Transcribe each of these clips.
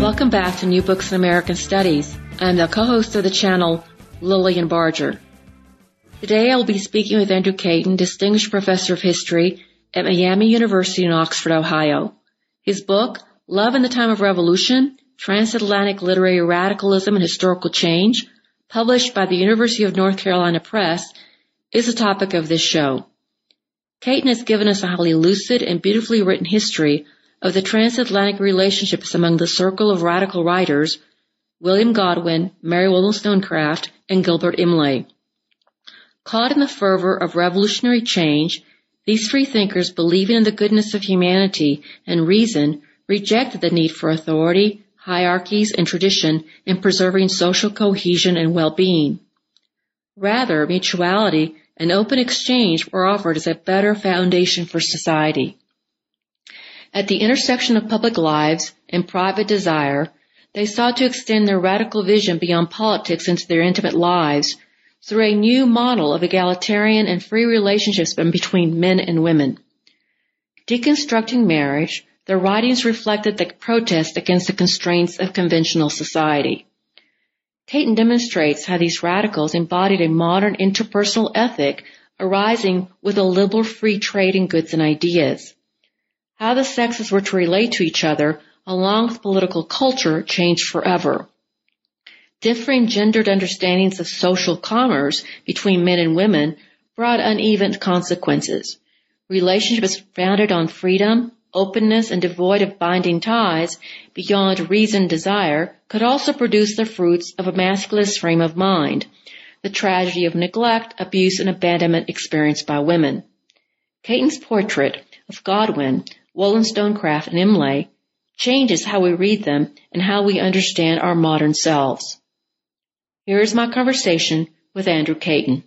Welcome back to New Books in American Studies. I'm the co-host of the channel, Lillian Barger. Today I'll be speaking with Andrew Cayton, Distinguished Professor of History at Miami University in Oxford, Ohio. His book, Love in the Time of Revolution, Transatlantic Literary Radicalism and Historical Change, published by the University of North Carolina Press, is the topic of this show. Cayton has given us a highly lucid and beautifully written history of the transatlantic relationships among the circle of radical writers, William Godwin, Mary Wollstonecraft, and Gilbert Imlay. Caught in the fervor of revolutionary change, these free thinkers, believing in the goodness of humanity and reason, rejected the need for authority, hierarchies, and tradition in preserving social cohesion and well-being. Rather, mutuality and open exchange were offered as a better foundation for society. At the intersection of public lives and private desire, they sought to extend their radical vision beyond politics into their intimate lives through a new model of egalitarian and free relationships between men and women. Deconstructing marriage, their writings reflected the protest against the constraints of conventional society. Cayton demonstrates how these radicals embodied a modern interpersonal ethic arising with a liberal free trade in goods and ideas. How the sexes were to relate to each other, along with political culture, changed forever. Differing gendered understandings of social commerce between men and women brought uneven consequences. Relationships founded on freedom, openness, and devoid of binding ties beyond reasoned desire could also produce the fruits of a masculinist frame of mind, the tragedy of neglect, abuse, and abandonment experienced by women. Cayton's portrait of Godwin, Wollstonecraft, and Imlay changes how we read them and how we understand our modern selves. Here is my conversation with Andrew Cayton.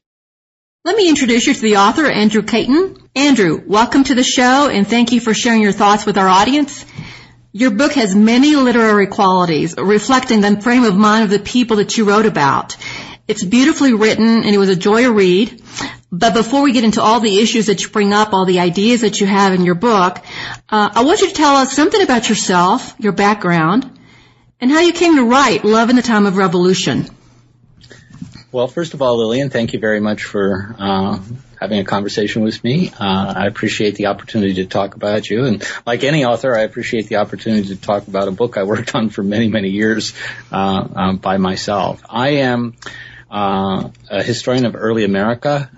Let me introduce you to the author, Andrew Cayton. Andrew, welcome to the show, and thank you for sharing your thoughts with our audience. Your book has many literary qualities, reflecting the frame of mind of the people that you wrote about. It's beautifully written, and it was a joy to read. But before we get into all the issues that you bring up, all the ideas that you have in your book, I want you to tell us something about yourself, your background, and how you came to write Love in the Time of Revolution. Well, first of all, Lillian, thank you very much for having a conversation with me. I appreciate the opportunity to talk about you. And like any author, I appreciate the opportunity to talk about a book I worked on for many, many years by myself. I am a historian of early America,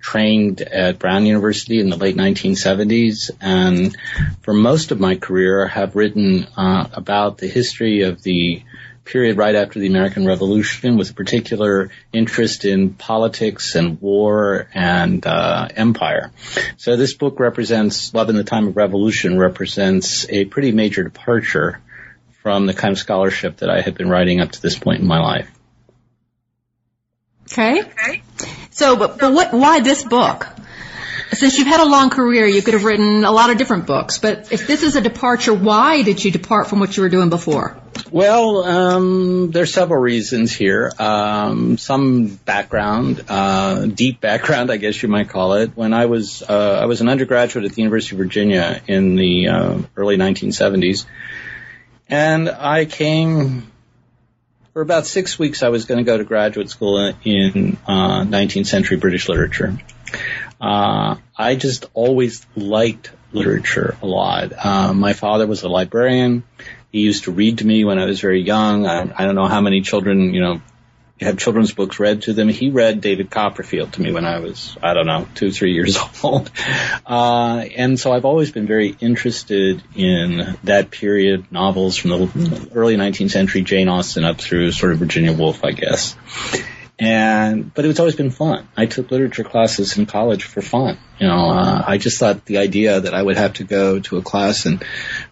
trained at Brown University in the late 1970s, and for most of my career have written about the history of the period right after the American Revolution, with a particular interest in politics and war and empire. So this book represents, Love in the Time of Revolution, represents a pretty major departure from the kind of scholarship that I had been writing up to this point in my life. Okay. So, but why this book? Since you've had a long career, you could have written a lot of different books. But if this is a departure, why did you depart from what you were doing before? Well, there's several reasons here. Some background, deep background, I guess you might call it. When I was an undergraduate at the University of Virginia in the early 1970s, and I came. For about 6 weeks, I was going to go to graduate school in 19th century British literature. I just always liked literature a lot. My father was a librarian. He used to read to me when I was very young. I don't know how many children, have children's books read to them. He read David Copperfield to me when I was, 2, 3 years old. And so I've always been very interested in that period, novels from the early 19th century, Jane Austen up through sort of Virginia Woolf, I guess. But it's always been fun. I took literature classes in college for fun. I just thought the idea that I would have to go to a class and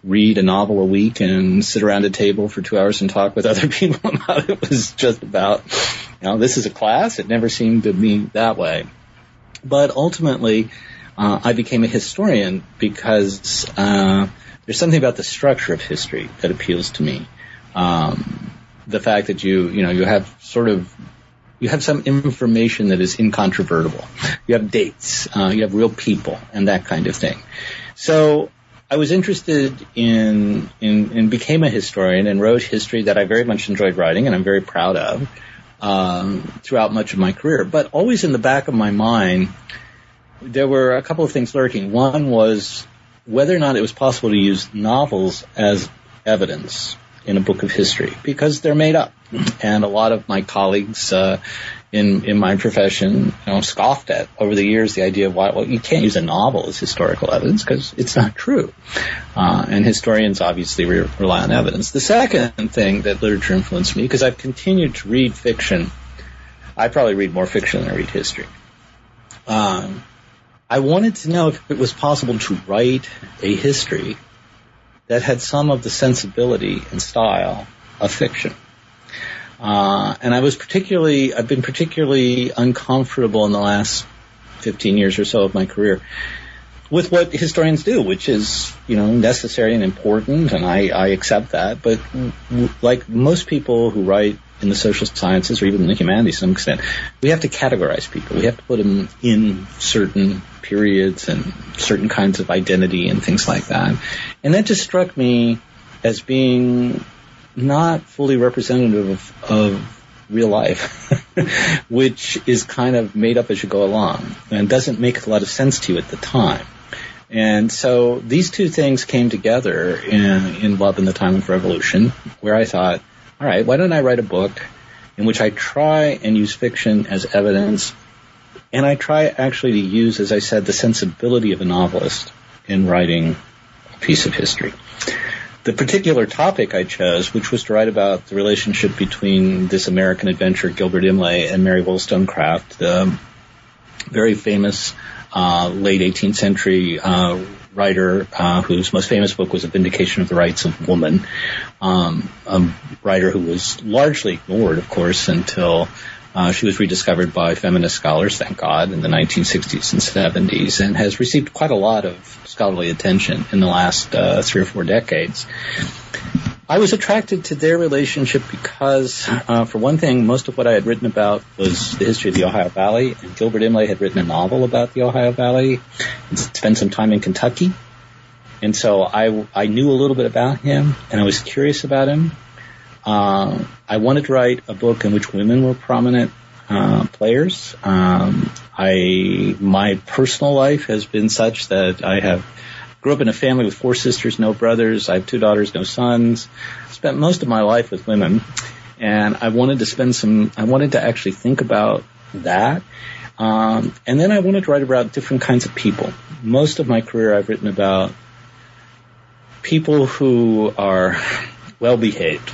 read a novel a week and sit around a table for 2 hours and talk with other people about it was just about, this is a class. It never seemed to me that way. But ultimately, I became a historian because there's something about the structure of history that appeals to me. The fact that you have you have some information that is incontrovertible. You have dates, you have real people, and that kind of thing. So I was interested in became a historian and wrote history that I very much enjoyed writing, and I'm very proud of throughout much of my career. But always in the back of my mind, there were a couple of things lurking. One was whether or not it was possible to use novels as evidence in a book of history, because they're made up. And a lot of my colleagues in my profession scoffed at over the years the idea of you can't use a novel as historical evidence because it's not true. And historians obviously rely on evidence. The second thing that literature influenced me, because I've continued to read fiction, I probably read more fiction than I read history. I wanted to know if it was possible to write a history that had some of the sensibility and style of fiction. And I've been particularly uncomfortable in the last 15 years or so of my career with what historians do, which is, necessary and important, and I accept that. But like most people who write in the social sciences or even in the humanities to some extent, we have to categorize people. We have to put them in certain periods and certain kinds of identity and things like that. And that just struck me as being not fully representative of real life, which is kind of made up as you go along and doesn't make a lot of sense to you at the time. And so these two things came together in Love in the Time of Revolution, where I thought, all right, why don't I write a book in which I try and use fiction as evidence, and I try actually to use, as I said, the sensibility of a novelist in writing a piece of history. The particular topic I chose, which was to write about the relationship between this American adventurer, Gilbert Imlay, and Mary Wollstonecraft, the very famous late 18th century writer whose most famous book was A Vindication of the Rights of Woman, a writer who was largely ignored, of course, until she was rediscovered by feminist scholars, thank God, in the 1960s and 70s, and has received quite a lot of scholarly attention in the last 3 or 4 decades. I was attracted to their relationship because, for one thing, most of what I had written about was the history of the Ohio Valley, and Gilbert Imlay had written a novel about the Ohio Valley and spent some time in Kentucky. And so I knew a little bit about him, and I was curious about him. I wanted to write a book in which women were prominent players. My personal life has been such that I have grew up in a family with 4 sisters, no brothers. I have 2 daughters, no sons. Spent most of my life with women, and I wanted to actually think about that. And then I wanted to write about different kinds of people. Most of my career I've written about people who are well behaved.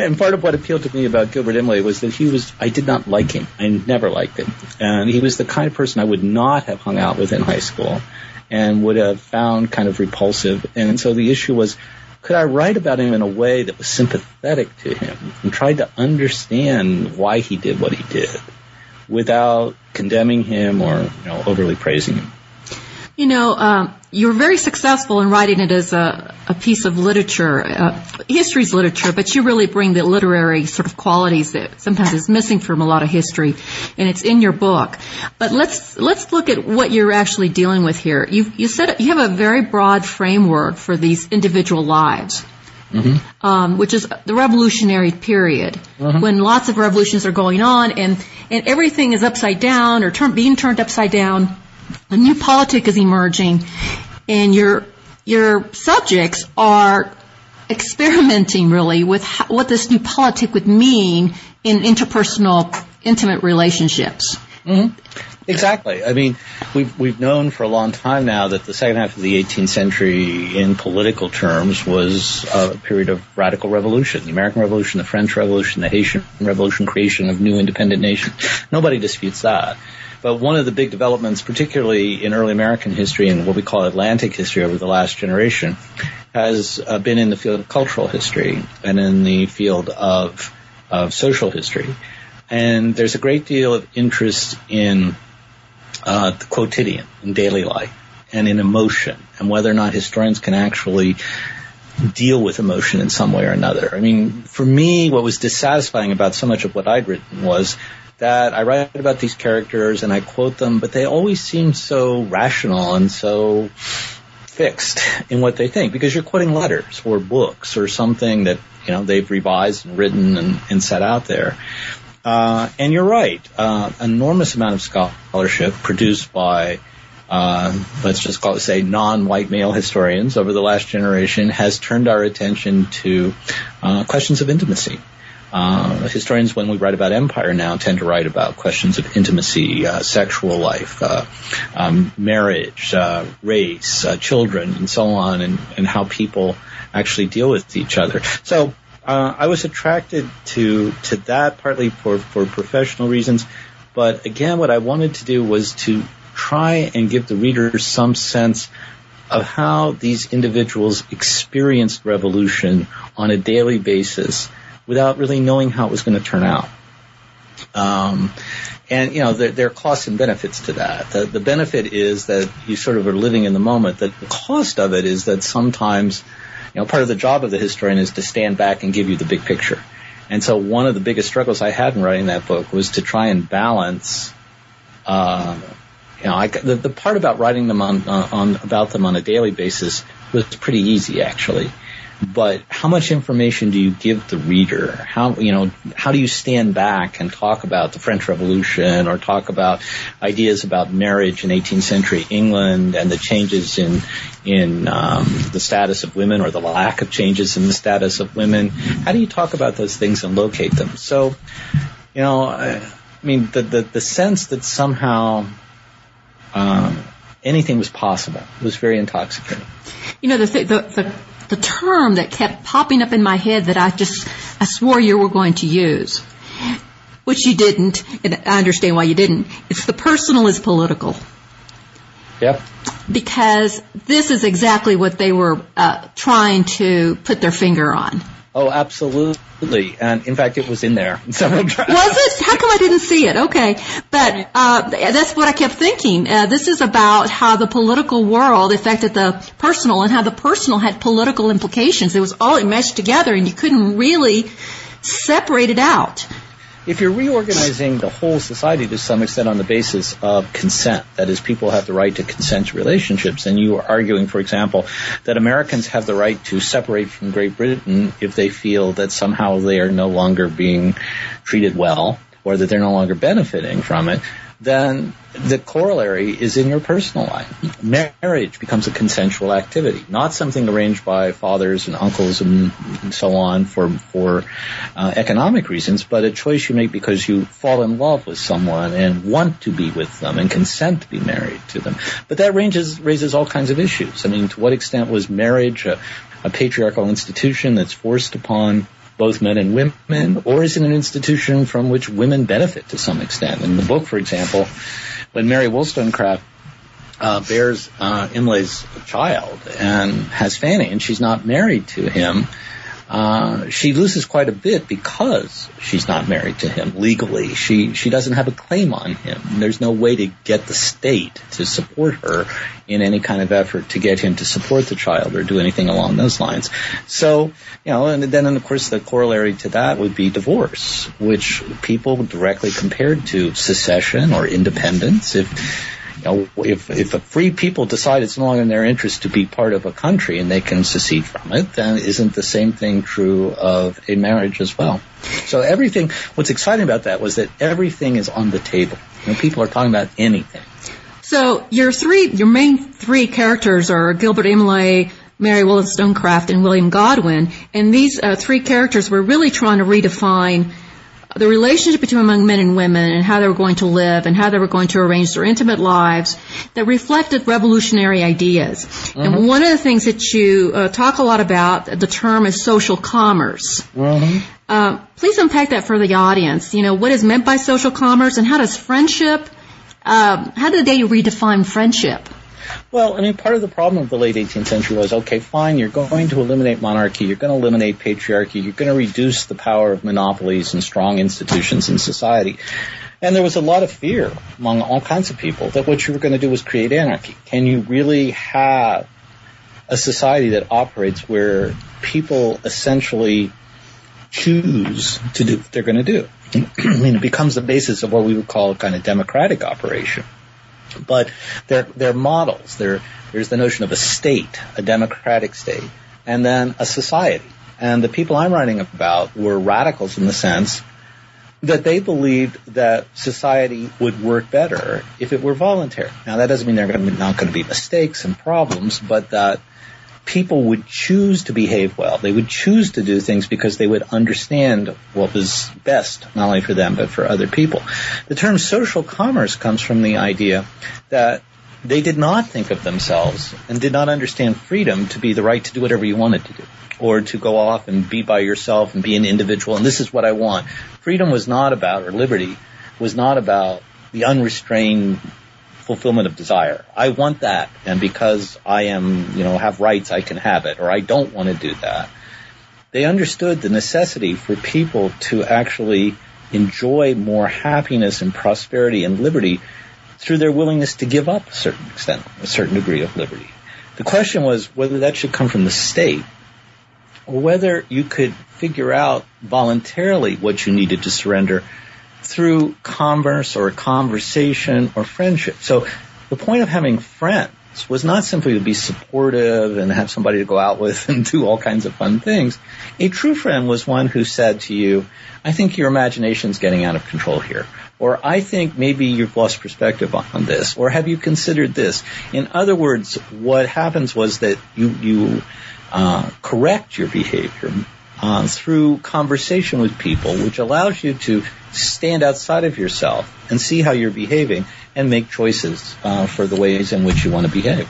And part of what appealed to me about Gilbert Imlay was that I did not like him. I never liked him. And he was the kind of person I would not have hung out with in high school and would have found kind of repulsive. And so the issue was, could I write about him in a way that was sympathetic to him and tried to understand why he did what he did without condemning him or overly praising him? You were very successful in writing it as a piece of literature, history's literature, but you really bring the literary sort of qualities that sometimes is missing from a lot of history, and it's in your book. But let's look at what you're actually dealing with here. You said you have a very broad framework for these individual lives. Mm-hmm. Which is the revolutionary period, mm-hmm. when lots of revolutions are going on and everything is upside down or being turned upside down. A new politic is emerging, and your subjects are experimenting really with what this new politic would mean in interpersonal, intimate relationships. Mm-hmm. Exactly. I mean, we've known for a long time now that the second half of the 18th century, in political terms, was a period of radical revolution. The American Revolution, the French Revolution, the Haitian Revolution, creation of new independent nations. Nobody disputes that. But one of the big developments, particularly in early American history and what we call Atlantic history over the last generation, has been in the field of cultural history and in the field of social history. And there's a great deal of interest in the quotidian, in daily life, and in emotion, and whether or not historians can actually deal with emotion in some way or another. I mean, for me, what was dissatisfying about so much of what I'd written was that I write about these characters and I quote them, but they always seem so rational and so fixed in what they think, because you're quoting letters or books or something that, you know, they've revised and written and set out there. And you're right, enormous amount of scholarship produced by, let's just call it, say, non-white male historians over the last generation has turned our attention to questions of intimacy. Historians, when we write about empire now, tend to write about questions of intimacy, sexual life, marriage, race, children, and so on, and how people actually deal with each other. So I was attracted to that partly for professional reasons, but again, what I wanted to do was to try and give the reader some sense of how these individuals experienced revolution on a daily basis without really knowing how it was going to turn out. And, you know, there are costs and benefits to that. The benefit is that you sort of are living in the moment. The cost of it is that sometimes, you know, part of the job of the historian is to stand back and give you the big picture. And so one of the biggest struggles I had in writing that book was to try and balance, you know, the part about writing them about them on a daily basis was pretty easy, actually. But how much information do you give the reader? How do you stand back and talk about the French Revolution or talk about ideas about marriage in 18th century England and the changes in the status of women or the lack of changes in the status of women? How do you talk about those things and locate them? So, you know, I mean, the sense that somehow anything was possible was very intoxicating. You know, the term that kept popping up in my head that I swore you were going to use, which you didn't, and I understand why you didn't. It's the personal is political. Yep. Because this is exactly what they were trying to put their finger on. Oh, absolutely. And, in fact, it was in there. Was it? How come I didn't see it? Okay. But that's what I kept thinking. This is about how the political world affected the personal and how the personal had political implications. It was all enmeshed together, and you couldn't really separate it out. If you're reorganizing the whole society to some extent on the basis of consent, that is, people have the right to consent to relationships, and you are arguing, for example, that Americans have the right to separate from Great Britain if they feel that somehow they are no longer being treated well or that they're no longer benefiting from it, then the corollary is in your personal life. Marriage becomes a consensual activity, not something arranged by fathers and uncles and so on for economic reasons, but a choice you make because you fall in love with someone and want to be with them and consent to be married to them. But that raises all kinds of issues. I mean, to what extent was marriage a patriarchal institution that's forced upon both men and women, or is it an institution from which women benefit to some extent? In the book, for example, when Mary Wollstonecraft bears Imlay's child and has Fanny, and she's not married to him, she loses quite a bit because she's not married to him legally. She doesn't have a claim on him. There's no way to get the state to support her in any kind of effort to get him to support the child or do anything along those lines. So, you know, and then, of course, the corollary to that would be divorce, which people directly compared to secession or independence. If a free people decide it's no longer in their interest to be part of a country and they can secede from it, then isn't the same thing true of a marriage as well? So everything, what's exciting about that was that everything is on the table. You know, people are talking about anything. So your main three characters are Gilbert Imlay, Mary Wollstonecraft, and William Godwin. And these three characters were really trying to redefine the relationship between among men and women and how they were going to live and how they were going to arrange their intimate lives that reflected revolutionary ideas. Mm-hmm. And one of the things that you talk a lot about, the term is social commerce. Mm-hmm. Please unpack that for the audience. You know, what is meant by social commerce and how does friendship, how did they redefine friendship? Well, I mean, part of the problem of the late 18th century was, okay, fine, you're going to eliminate monarchy, you're going to eliminate patriarchy, you're going to reduce the power of monopolies and strong institutions in society. And there was a lot of fear among all kinds of people that what you were going to do was create anarchy. Can you really have a society that operates where people essentially choose to do what they're going to do? I mean, it becomes the basis of what we would call a kind of democratic operation. But they're models. There's the notion of a state, a democratic state, and then a society. And the people I'm writing about were radicals in the sense that they believed that society would work better if it were voluntary. Now, that doesn't mean there are not going to be mistakes and problems, but that people would choose to behave well. They would choose to do things because they would understand what was best, not only for them, but for other people. The term social commerce comes from the idea that they did not think of themselves and did not understand freedom to be the right to do whatever you wanted to do, or to go off and be by yourself and be an individual, and this is what I want. Freedom was not about, or liberty, was not about the unrestrained fulfillment of desire. I want that, and because I am, you know, have rights, I can have it, or I don't want to do that. They understood the necessity for people to actually enjoy more happiness and prosperity and liberty through their willingness to give up a certain extent, a certain degree of liberty. The question was whether that should come from the state or whether you could figure out voluntarily what you needed to surrender through commerce or conversation or friendship. So the point of having friends was not simply to be supportive and have somebody to go out with and do all kinds of fun things. A true friend was one who said to you, I think your imagination's getting out of control here, or I think maybe you've lost perspective on this, or have you considered this? In other words, what happens was that you correct your behavior through conversation with people, which allows you to stand outside of yourself and see how you're behaving and make choices for the ways in which you want to behave.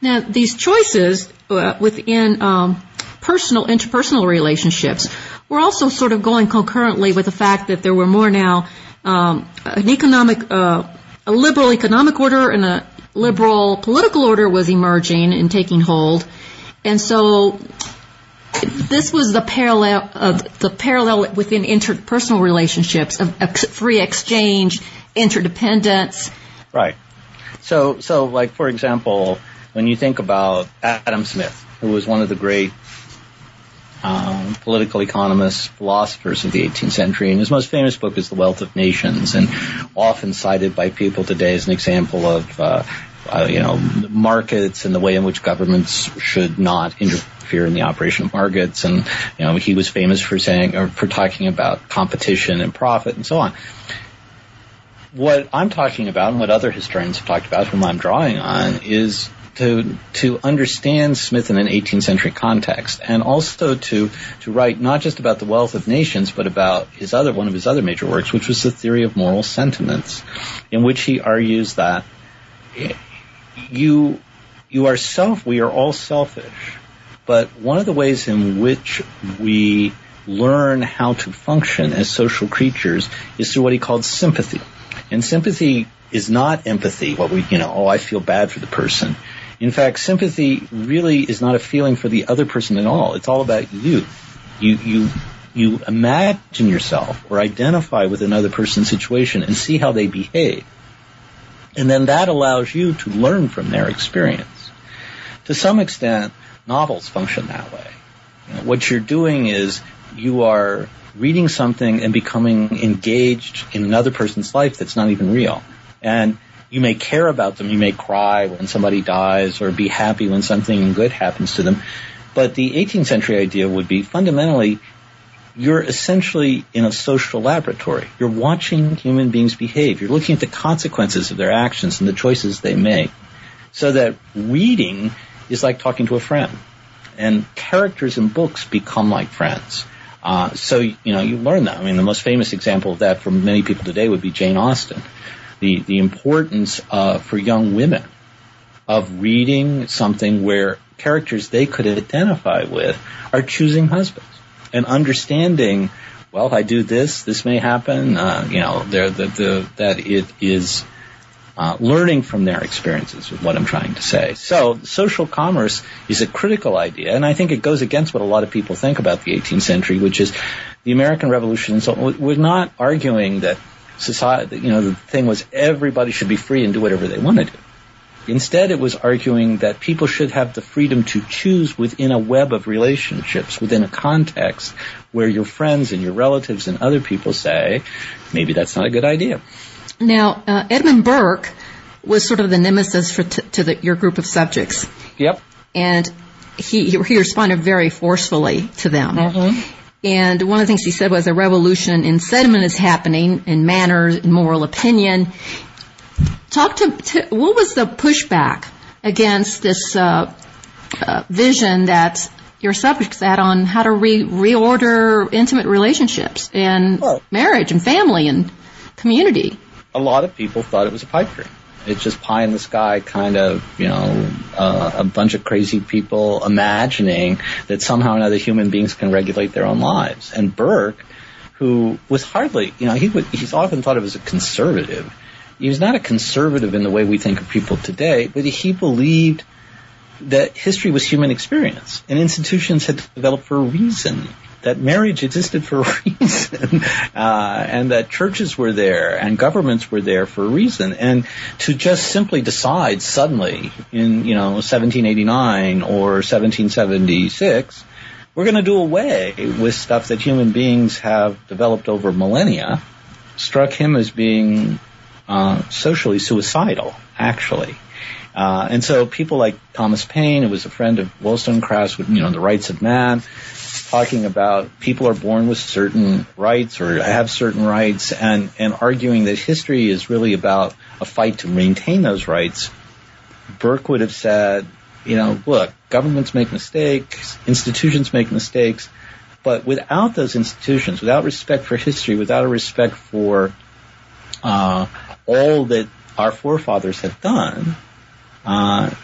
Now, these choices within personal, interpersonal relationships were also sort of going concurrently with the fact that there were more now a liberal economic order and a liberal political order was emerging and taking hold. And so this was the parallel within interpersonal relationships of free exchange, interdependence. Right. So like, for example, when you think about Adam Smith, who was one of the great political economists, philosophers of the 18th century, and his most famous book is The Wealth of Nations, and often cited by people today as an example of markets and the way in which governments should not interfere in the operation of markets. And, you know, he was famous for saying, or for talking about competition and profit and so on. What I'm talking about and what other historians have talked about, whom I'm drawing on, is to understand Smith in an 18th century context, and also to write not just about The Wealth of Nations, but about one of his other major works, which was The Theory of Moral Sentiments, in which he argues that we are all selfish, but one of the ways in which we learn how to function as social creatures is through what he called sympathy. And sympathy is not empathy, I feel bad for the person. In fact, sympathy really is not a feeling for the other person at all. It's all about you. You imagine yourself or identify with another person's situation and see how they behave. And then that allows you to learn from their experience. To some extent, novels function that way. You know, what you're doing is you are reading something and becoming engaged in another person's life that's not even real. And you may care about them. You may cry when somebody dies or be happy when something good happens to them. But the 18th century idea would be fundamentally, you're essentially in a social laboratory. You're watching human beings behave. You're looking at the consequences of their actions and the choices they make. So that reading is like talking to a friend. And characters in books become like friends. So, you know, you learn that. I mean, the most famous example of that for many people today would be Jane Austen. The importance for young women of reading something where characters they could identify with are choosing husbands and understanding, well, if I do this, this may happen, you know, that it is learning from their experiences is what I'm trying to say. So social commerce is a critical idea, and I think it goes against what a lot of people think about the 18th century, which is the American Revolution. So we're not arguing that society, you know, the thing was everybody should be free and do whatever they want to do. Instead, it was arguing that people should have the freedom to choose within a web of relationships, within a context where your friends and your relatives and other people say, maybe that's not a good idea. Now, Edmund Burke was sort of the nemesis to your group of subjects. Yep. And he responded very forcefully to them. Mm-hmm. And one of the things he said was a revolution in sentiment is happening, in manners, in moral opinion. What was the pushback against this vision that your subjects had on how to reorder intimate relationships and marriage and family and community? A lot of people thought it was a pipe dream. It's just pie in the sky kind of, you know, a bunch of crazy people imagining that somehow or another human beings can regulate their own lives. And Burke, who was hardly, you know, he's often thought of as a conservative. He was not a conservative in the way we think of people today, but he believed that history was human experience and institutions had developed for a reason, that marriage existed for a reason, and that churches were there and governments were there for a reason. And to just simply decide suddenly in, you know, 1789 or 1776, we're going to do away with stuff that human beings have developed over millennia, struck him as being socially suicidal, actually. And so people like Thomas Paine, who was a friend of Wollstonecraft's, with, you know, The Rights of Man, talking about people are born with certain rights or have certain rights, and arguing that history is really about a fight to maintain those rights. Burke would have said, you know, look, governments make mistakes, institutions make mistakes, but without those institutions, without respect for history, without a respect for all that our forefathers have done,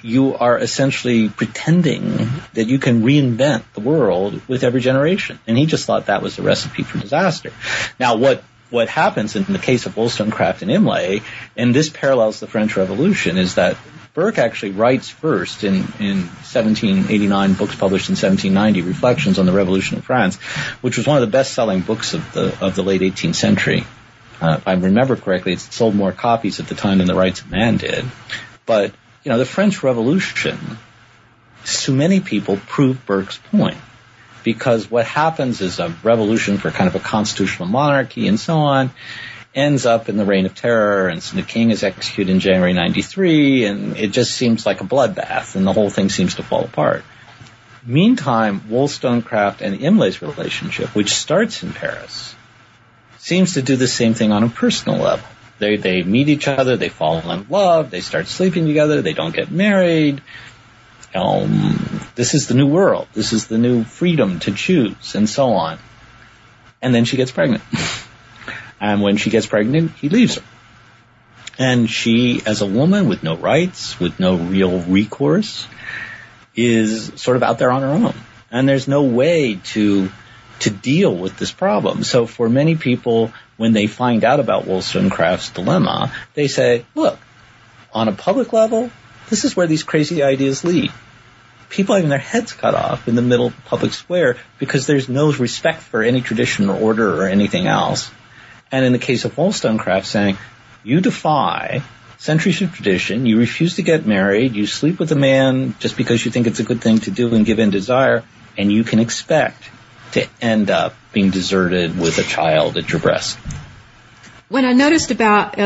you are essentially pretending that you can reinvent the world with every generation. And he just thought that was a recipe for disaster. Now, what happens in the case of Wollstonecraft and Imlay, and this parallels the French Revolution, is that Burke actually writes first in 1789, books published in 1790, Reflections on the Revolution of France, which was one of the best-selling books of the late 18th century. If I remember correctly, it sold more copies at the time than The Rights of Man did. But, you know, the French Revolution, so many people proved Burke's point, because what happens is a revolution for kind of a constitutional monarchy and so on ends up in the Reign of Terror, and so the king is executed in January 1993, and it just seems like a bloodbath, and the whole thing seems to fall apart. Meantime, Wollstonecraft and Imlay's relationship, which starts in Paris, seems to do the same thing on a personal level. They meet each other, they fall in love, they start sleeping together, they don't get married. This is the new world. This is the new freedom to choose, and so on. And then she gets pregnant. And when she gets pregnant, he leaves her. And she, as a woman with no rights, with no real recourse, is sort of out there on her own. And there's no way to deal with this problem. So for many people, when they find out about Wollstonecraft's dilemma, they say, look, on a public level, this is where these crazy ideas lead. People having their heads cut off in the middle of the public square because there's no respect for any tradition or order or anything else. And in the case of Wollstonecraft, saying, you defy centuries of tradition, you refuse to get married, you sleep with a man just because you think it's a good thing to do and give in desire, and you can expect to end up being deserted with a child at your breast. What I noticed about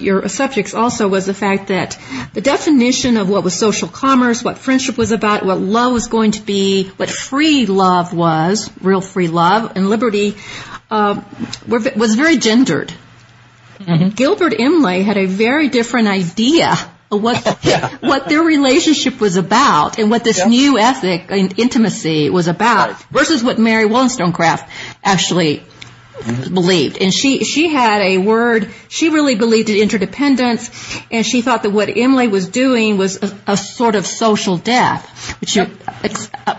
your subjects also was the fact that the definition of what was social commerce, what friendship was about, what love was going to be, what free love was, real free love, and liberty, was very gendered. Mm-hmm. Gilbert Imlay had a very different idea what their relationship was about and what this new ethic and intimacy was about versus what Mary Wollstonecraft actually believed. And she had a word, she really believed in interdependence, and she thought that what Imlay was doing was a sort of social death. Which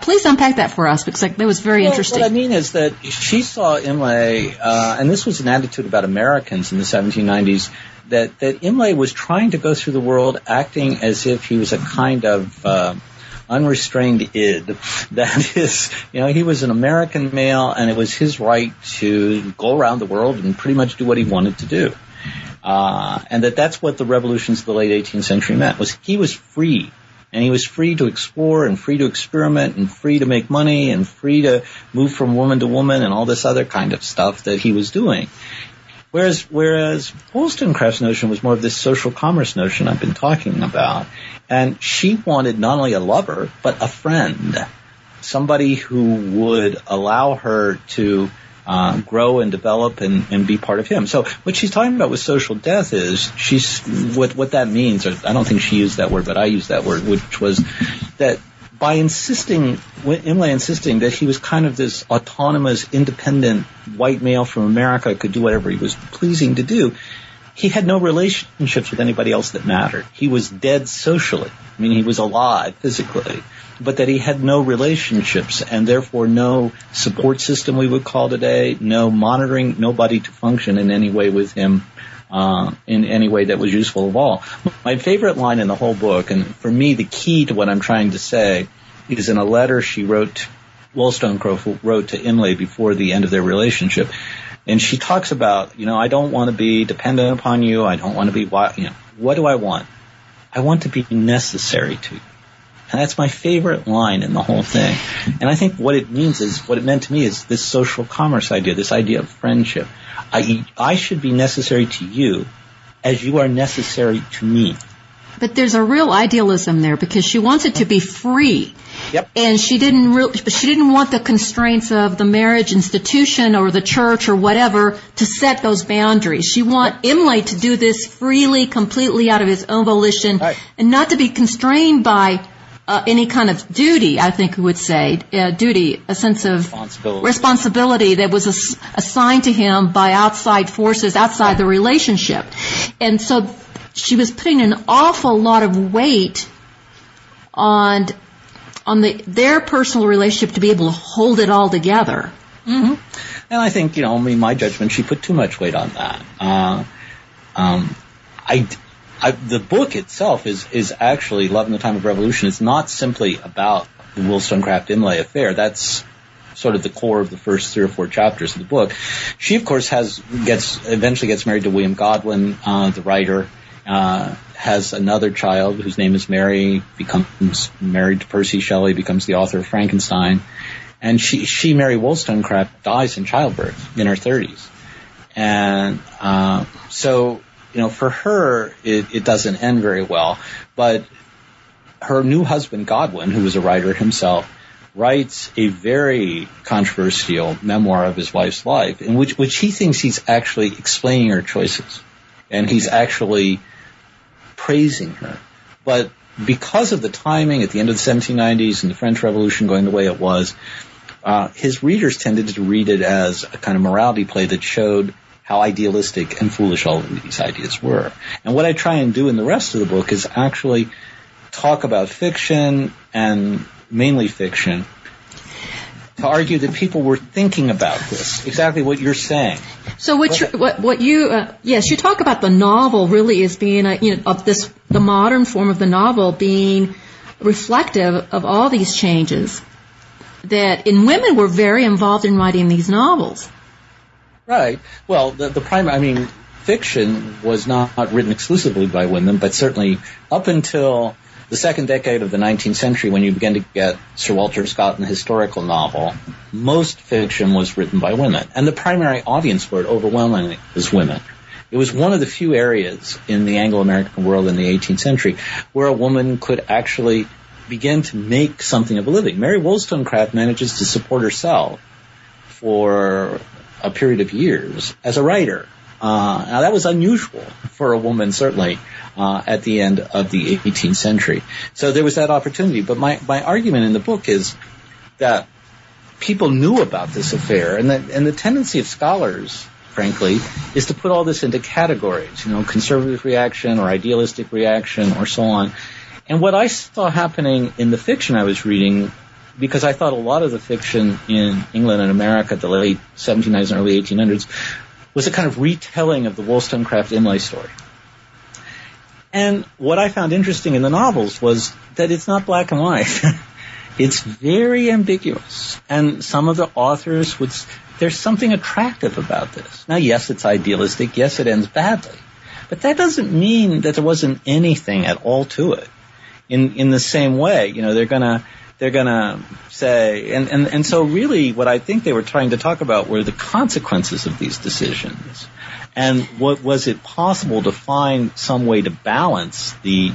please unpack that for us, because that was very interesting. What I mean is that she saw Imlay, and this was an attitude about Americans in the 1790s, that Imlay was trying to go through the world acting as if he was a kind of unrestrained id. That is, he was an American male, and it was his right to go around the world and pretty much do what he wanted to do. And that's what the revolutions of the late 18th century meant, was he was free. And he was free to explore and free to experiment and free to make money and free to move from woman to woman and all this other kind of stuff that he was doing. Whereas Wollstonecraft's notion was more of this social commerce notion I've been talking about. And she wanted not only a lover, but a friend, somebody who would allow her to grow and develop and be part of him. So what she's talking about with social death is what that means, or I don't think she used that word, but I used that word, which was that by Imlay insisting that he was kind of this autonomous, independent white male from America, could do whatever he was pleasing to do, he had no relationships with anybody else that mattered. He was dead socially. I mean, he was alive physically, but that he had no relationships and therefore no support system, we would call today, no monitoring, nobody to function in any way with him in any way that was useful of all. My favorite line in the whole book, and for me the key to what I'm trying to say, is in a letter Wollstonecraft wrote to Imlay before the end of their relationship. And she talks about, I don't want to be dependent upon you. I don't want to be, what do I want? I want to be necessary to you. And that's my favorite line in the whole thing. And I think what it meant to me is this social commerce idea, this idea of friendship. I should be necessary to you as you are necessary to me. But there's a real idealism there, because she wants it to be free. Yep. And she didn't want the constraints of the marriage institution or the church or whatever to set those boundaries. She wanted Imlay to do this freely, completely out of his own volition, and not to be constrained by any kind of duty, I think we would say, a sense of responsibility that was assigned to him by outside forces, outside the relationship. And so she was putting an awful lot of weight on their personal relationship to be able to hold it all together. Mm-hmm. And I think, my judgment, she put too much weight on that. The book itself is actually Love in the Time of Revolution. It's not simply about the Wollstonecraft-Imlay affair. That's sort of the core of the first 3 or 4 chapters of the book. She, of course, eventually gets married to William Godwin, the writer. Has another child whose name is Mary, becomes married to Percy Shelley, becomes the author of Frankenstein. And she Mary Wollstonecraft, dies in childbirth in her 30s. And so for her, it doesn't end very well. But her new husband, Godwin, who was a writer himself, writes a very controversial memoir of his wife's life, in which he thinks he's actually explaining her choices. And he's actually praising her. But because of the timing at the end of the 1790s and the French Revolution going the way it was, his readers tended to read it as a kind of morality play that showed how idealistic and foolish all of these ideas were. And what I try and do in the rest of the book is actually talk about fiction, and mainly fiction, to argue that people were thinking about this, exactly what you're saying. So you talk about the novel really as being the modern form of the novel being reflective of all these changes that in women were very involved in writing these novels. Right. Well, the primary, fiction was not written exclusively by women, but certainly up until the second decade of the 19th century, when you began to get Sir Walter Scott and the historical novel, most fiction was written by women. And the primary audience for it overwhelmingly was women. It was one of the few areas in the Anglo-American world in the 18th century where a woman could actually begin to make something of a living. Mary Wollstonecraft manages to support herself for a period of years as a writer. Now, that was unusual for a woman, certainly, at the end of the 18th century. So there was that opportunity. But my argument in the book is that people knew about this affair, and the tendency of scholars, frankly, is to put all this into categories, you know, conservative reaction or idealistic reaction or so on. And what I saw happening in the fiction I was reading, because I thought a lot of the fiction in England and America at the late 1790s and early 1800s was a kind of retelling of the Wollstonecraft Imlay story. And what I found interesting in the novels was that it's not black and white. It's very ambiguous. And some of the authors would, there's something attractive about this. Now, yes, it's idealistic. Yes, it ends badly. But that doesn't mean that there wasn't anything at all to it. In the same way, you know, they're gonna say, and so really what I think they were trying to talk about were the consequences of these decisions, and what was it possible to find some way to balance the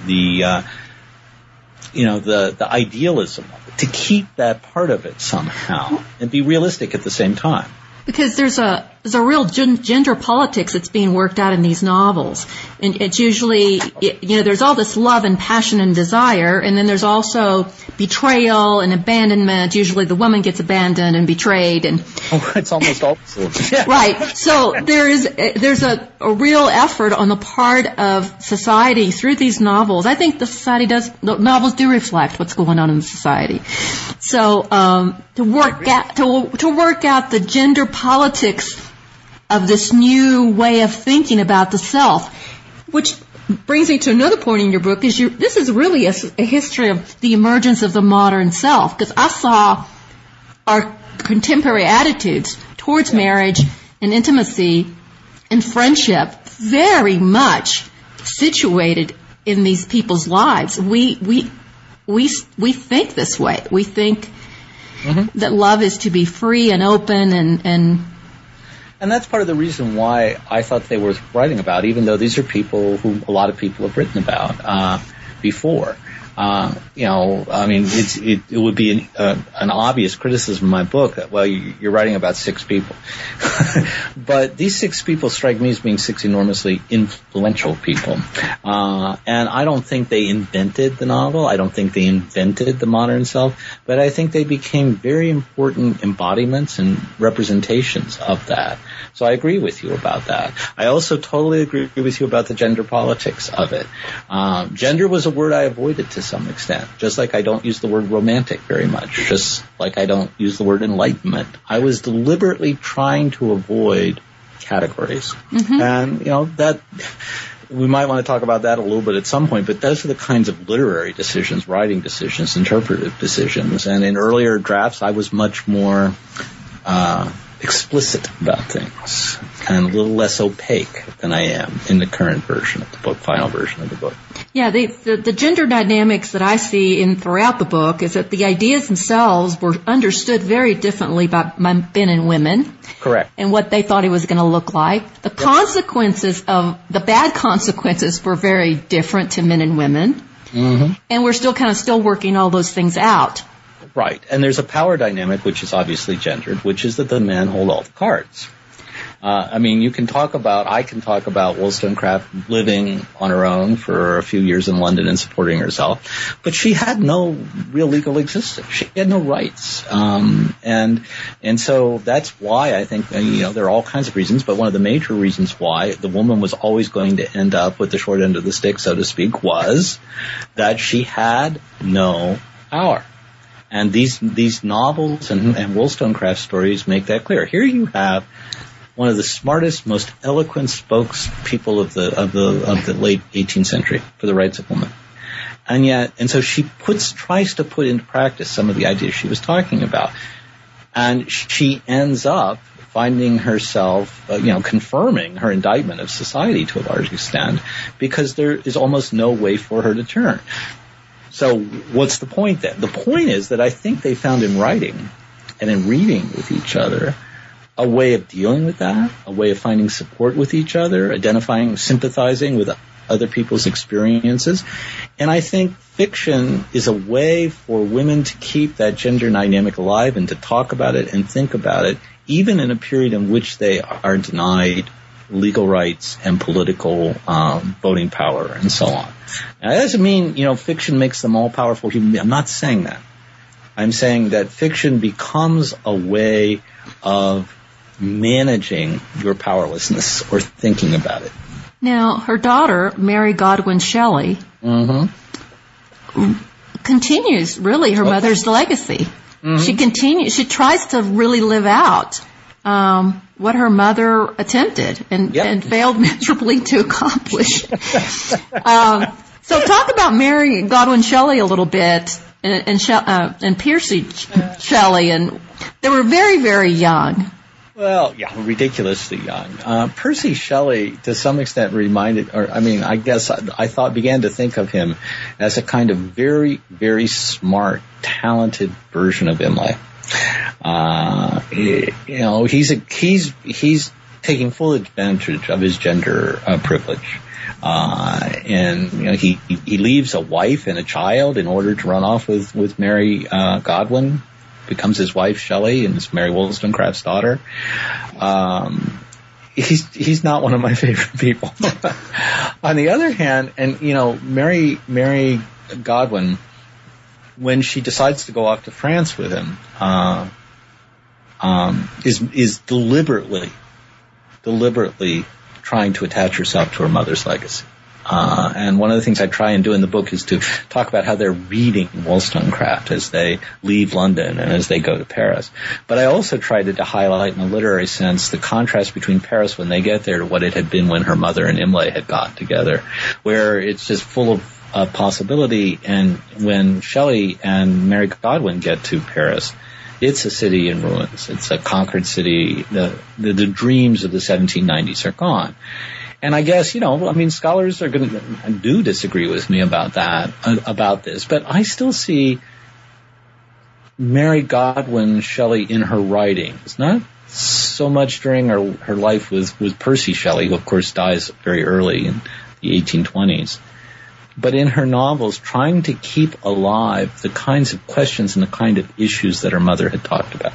idealism of it, to keep that part of it somehow and be realistic at the same time. Because there's a real gender politics that's being worked out in these novels. And it's usually, you know, there's all this love and passion and desire, and then there's also betrayal and abandonment. Usually the woman gets abandoned and betrayed. And it's almost opposite. Yeah. Right. So there's a real effort on the part of society through these novels. I think the novels do reflect what's going on in society. So to work out the gender politics of this new way of thinking about the self, which brings me to another point in your book, is this is really a history of the emergence of the modern self, because I saw our contemporary attitudes towards marriage and intimacy and friendship very much situated in these people's lives. We think this way. We think that love is to be free and open and that's part of the reason why I thought they were writing about, even though these are people who a lot of people have written about before. It would be an obvious criticism of my book that, well, you're writing about six people. But these six people strike me as being six enormously influential people. And I don't think they invented the novel. I don't think they invented the modern self. But I think they became very important embodiments and representations of that. So I agree with you about that. I also totally agree with you about the gender politics of it. Gender was a word I avoided to some extent, just like I don't use the word romantic very much, just like I don't use the word enlightenment. I was deliberately trying to avoid categories. And, you know, that we might want to talk about that a little bit at some point, but those are the kinds of literary decisions, writing decisions, interpretive decisions. And in earlier drafts, I was much more explicit about things and a little less opaque than I am in the current version of the book, final version of the book. Yeah, the gender dynamics that I see throughout the book is that the ideas themselves were understood very differently by men and women. Correct. And what they thought it was going to look like. The consequences of the bad consequences were very different to men and women. And we're still working all those things out. Right. And there's a power dynamic, which is obviously gendered, which is that the men hold all the cards. I can talk about Wollstonecraft living on her own for a few years in London and supporting herself, but she had no real legal existence. She had no rights. And so that's why I think, you know, there are all kinds of reasons, but one of the major reasons why the woman was always going to end up with the short end of the stick, so to speak, was that she had no power. And these novels and Wollstonecraft stories make that clear. Here you have one of the smartest, most eloquent spokespeople of the late 18th century for the rights of women, and so she tries to put into practice some of the ideas she was talking about, and she ends up finding herself, confirming her indictment of society to a large extent, because there is almost no way for her to turn. So what's the point then? The point is that I think they found in writing and in reading with each other a way of dealing with that, a way of finding support with each other, identifying, sympathizing with other people's experiences. And I think fiction is a way for women to keep that gender dynamic alive and to talk about it and think about it, even in a period in which they are denied legal rights and political voting power and so on. Now, that doesn't mean, fiction makes them all powerful human beings. I'm not saying that. I'm saying that fiction becomes a way of managing your powerlessness or thinking about it. Now, her daughter, Mary Godwin Shelley, continues, really, her mother's legacy. She continues. She tries to really live out what her mother attempted and failed miserably to accomplish. So talk about Mary Godwin Shelley a little bit and Percy Shelley. And they were very, very young. Well, yeah, ridiculously young. Percy Shelley, to some extent, began to think of him as a kind of very, very smart, talented version of Imlay. He's taking full advantage of his gender privilege. He leaves a wife and a child in order to run off with Mary Godwin. Becomes his wife Shelley and is Mary Wollstonecraft's daughter. He's not one of my favorite people. On the other hand, Mary Godwin, when she decides to go off to France with him, is deliberately trying to attach herself to her mother's legacy. And one of the things I try and do in the book is to talk about how they're reading Wollstonecraft as they leave London and as they go to Paris. But I also try to highlight in a literary sense the contrast between Paris when they get there to what it had been when her mother and Imlay had gotten together, where it's just full of possibility. And when Shelley and Mary Godwin get to Paris, it's a city in ruins. It's a conquered city. The dreams of the 1790s are gone. And I guess, scholars are going to disagree with me about this, but I still see Mary Godwin Shelley in her writing. It's not so much during her life with Percy Shelley, who of course dies very early in the 1820s, but in her novels trying to keep alive the kinds of questions and the kind of issues that her mother had talked about.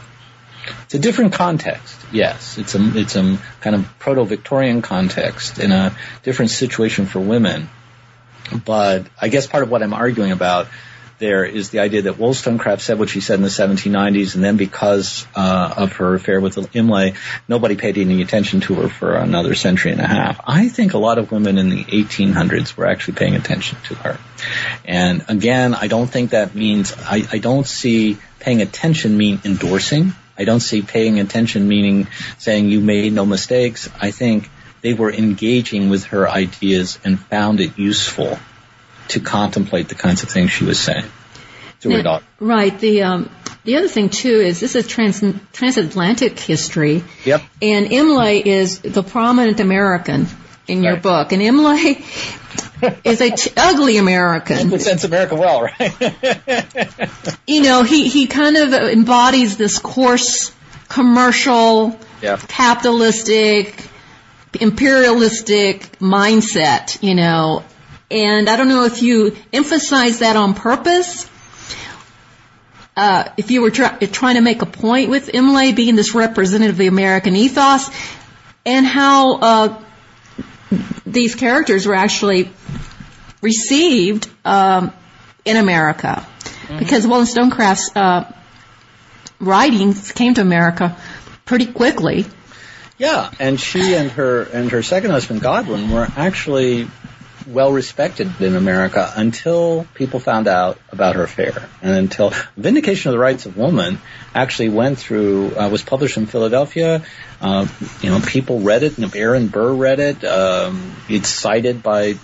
It's a different context, yes. It's a kind of proto-Victorian context in a different situation for women. But I guess part of what I'm arguing about there is the idea that Wollstonecraft said what she said in the 1790s, and then because of her affair with Imlay, nobody paid any attention to her for another century and a half. I think a lot of women in the 1800s were actually paying attention to her. And again, I don't think that means – I don't see paying attention mean endorsing. I don't see paying attention meaning saying you made no mistakes. I think they were engaging with her ideas and found it useful to contemplate the kinds of things she was saying to her daughter. Right. The other thing, too, is this is transatlantic history. Yep. And Imlay is the prominent American in your book. And Imlay is an ugly American. Who sends America well, right? He kind of embodies this coarse, commercial, capitalistic, imperialistic mindset, And I don't know if you emphasize that on purpose. If you were trying to make a point with Imlay being this representative of the American ethos and how these characters were actually received in America, because Wollstonecraft's writings came to America pretty quickly. Yeah, and she and her second husband Godwin were actually well respected in America until people found out about her affair, and until Vindication of the Rights of Woman actually went through, was published in Philadelphia. People read it, and Aaron Burr read it. It's cited by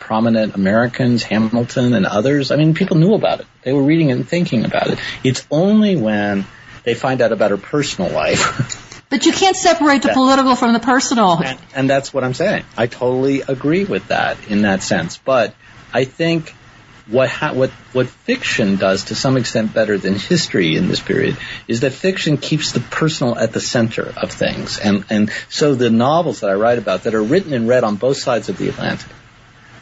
prominent Americans, Hamilton and others. I mean, people knew about it. They were reading it and thinking about it. It's only when they find out about her personal life. But you can't separate the political from the personal. And that's what I'm saying. I totally agree with that in that sense. But I think what fiction does to some extent better than history in this period is that fiction keeps the personal at the center of things. And so the novels that I write about that are written and read on both sides of the Atlantic.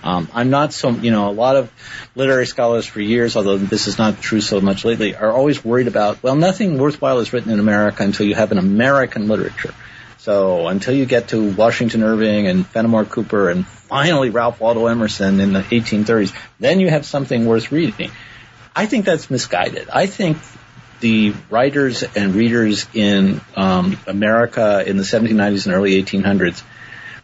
I'm not so, a lot of literary scholars for years, although this is not true so much lately, are always worried about, well, nothing worthwhile is written in America until you have an American literature. So until you get to Washington Irving and Fenimore Cooper and finally Ralph Waldo Emerson in the 1830s, then you have something worth reading. I think that's misguided. I think the writers and readers in America in the 1790s and early 1800s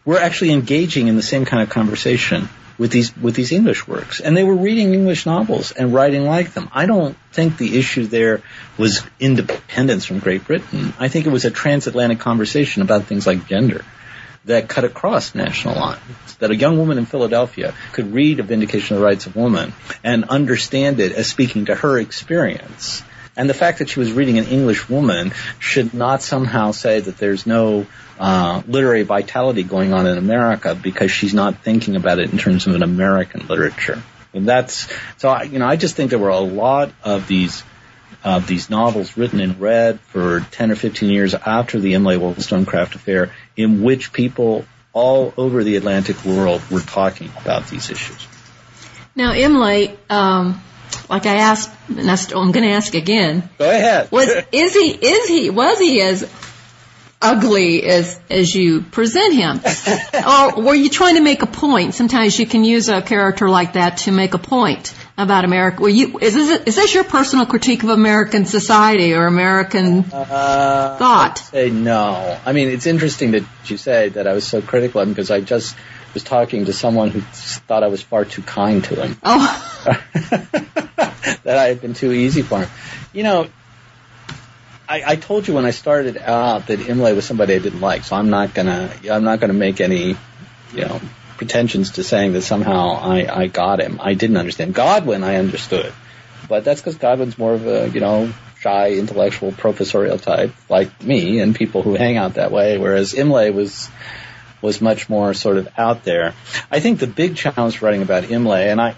were actually engaging in the same kind of conversation with these English works. And they were reading English novels and writing like them. I don't think the issue there was independence from Great Britain. I think it was a transatlantic conversation about things like gender that cut across national lines, that a young woman in Philadelphia could read A Vindication of the Rights of Woman and understand it as speaking to her experience. And the fact that she was reading an English woman should not somehow say that there's no literary vitality going on in America because she's not thinking about it in terms of an American literature. And I just think there were a lot of these novels written and read for 10 or 15 years after the Imlay Wollstonecraft affair in which people all over the Atlantic world were talking about these issues. Now, Imlay, like I asked, and I'm going to ask again. Go ahead. Was he as ugly as you present him? Or were you trying to make a point? Sometimes you can use a character like that to make a point about America. Is this your personal critique of American society or American thought? I'd say no. I mean, it's interesting that you say that I was so critical of him because I just was talking to someone who thought I was far too kind to him. Oh. That I had been too easy for him. You know, I told you when I started out that Imlay was somebody I didn't like, so I'm not gonna make any, pretensions to saying that somehow I got him. I didn't understand. Godwin I understood, but that's because Godwin's more of a shy intellectual professorial type like me and people who hang out that way, whereas Imlay was much more sort of out there. I think the big challenge for writing about Imlay, and I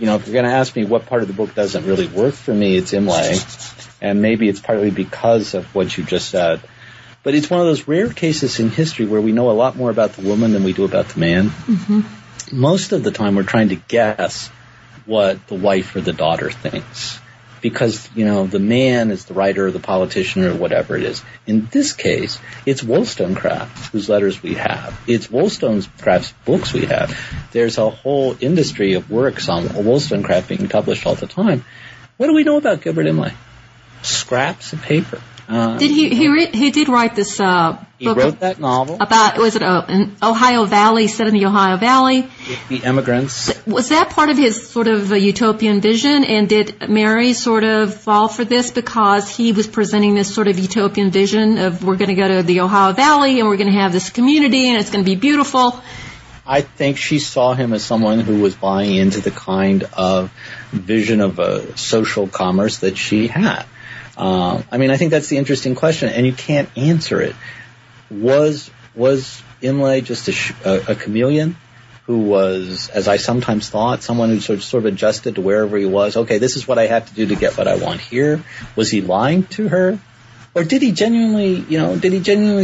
if you're going to ask me what part of the book doesn't really work for me, it's Imlay. And maybe it's partly because of what you just said. But it's one of those rare cases in history where we know a lot more about the woman than we do about the man. Mm-hmm. Most of the time we're trying to guess what the wife or the daughter thinks. Because, the man is the writer or the politician or whatever it is. In this case, it's Wollstonecraft whose letters we have. It's Wollstonecraft's books we have. There's a whole industry of works on Wollstonecraft being published all the time. What do we know about Gilbert Imlay? Scraps of paper. He did write this book. He wrote that novel. Was it an Ohio Valley, set in the Ohio Valley? The immigrants. Was that part of his sort of utopian vision? And did Mary sort of fall for this because he was presenting this sort of utopian vision of we're going to go to the Ohio Valley and we're going to have this community and it's going to be beautiful? I think she saw him as someone who was buying into the kind of vision of a social commerce that she had. I think that's the interesting question, and you can't answer it. Was Imlay just a chameleon who was, as I sometimes thought, someone who sort of adjusted to wherever he was? Okay, this is what I have to do to get what I want here. Was he lying to her, or did he genuinely,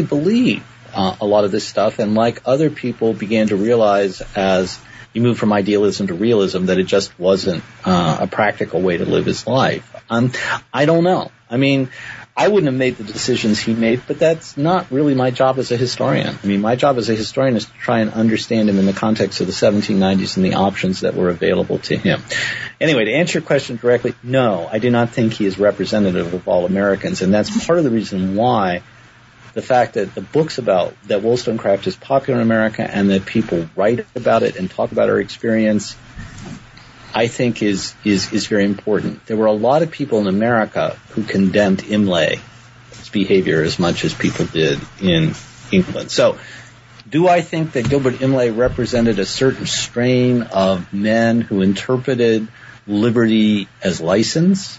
believe a lot of this stuff? And like other people, began to realize as he moved from idealism to realism that it just wasn't a practical way to live his life. I don't know. I mean, I wouldn't have made the decisions he made, but that's not really my job as a historian. I mean, my job as a historian is to try and understand him in the context of the 1790s and the options that were available to him. Anyway, to answer your question directly, no, I do not think he is representative of all Americans, and that's part of the reason why the fact that the books about that Wollstonecraft is popular in America and that people write about it and talk about our experience I think is very important. There were a lot of people in America who condemned Imlay's behavior as much as people did in England. So do I think that Gilbert Imlay represented a certain strain of men who interpreted liberty as license?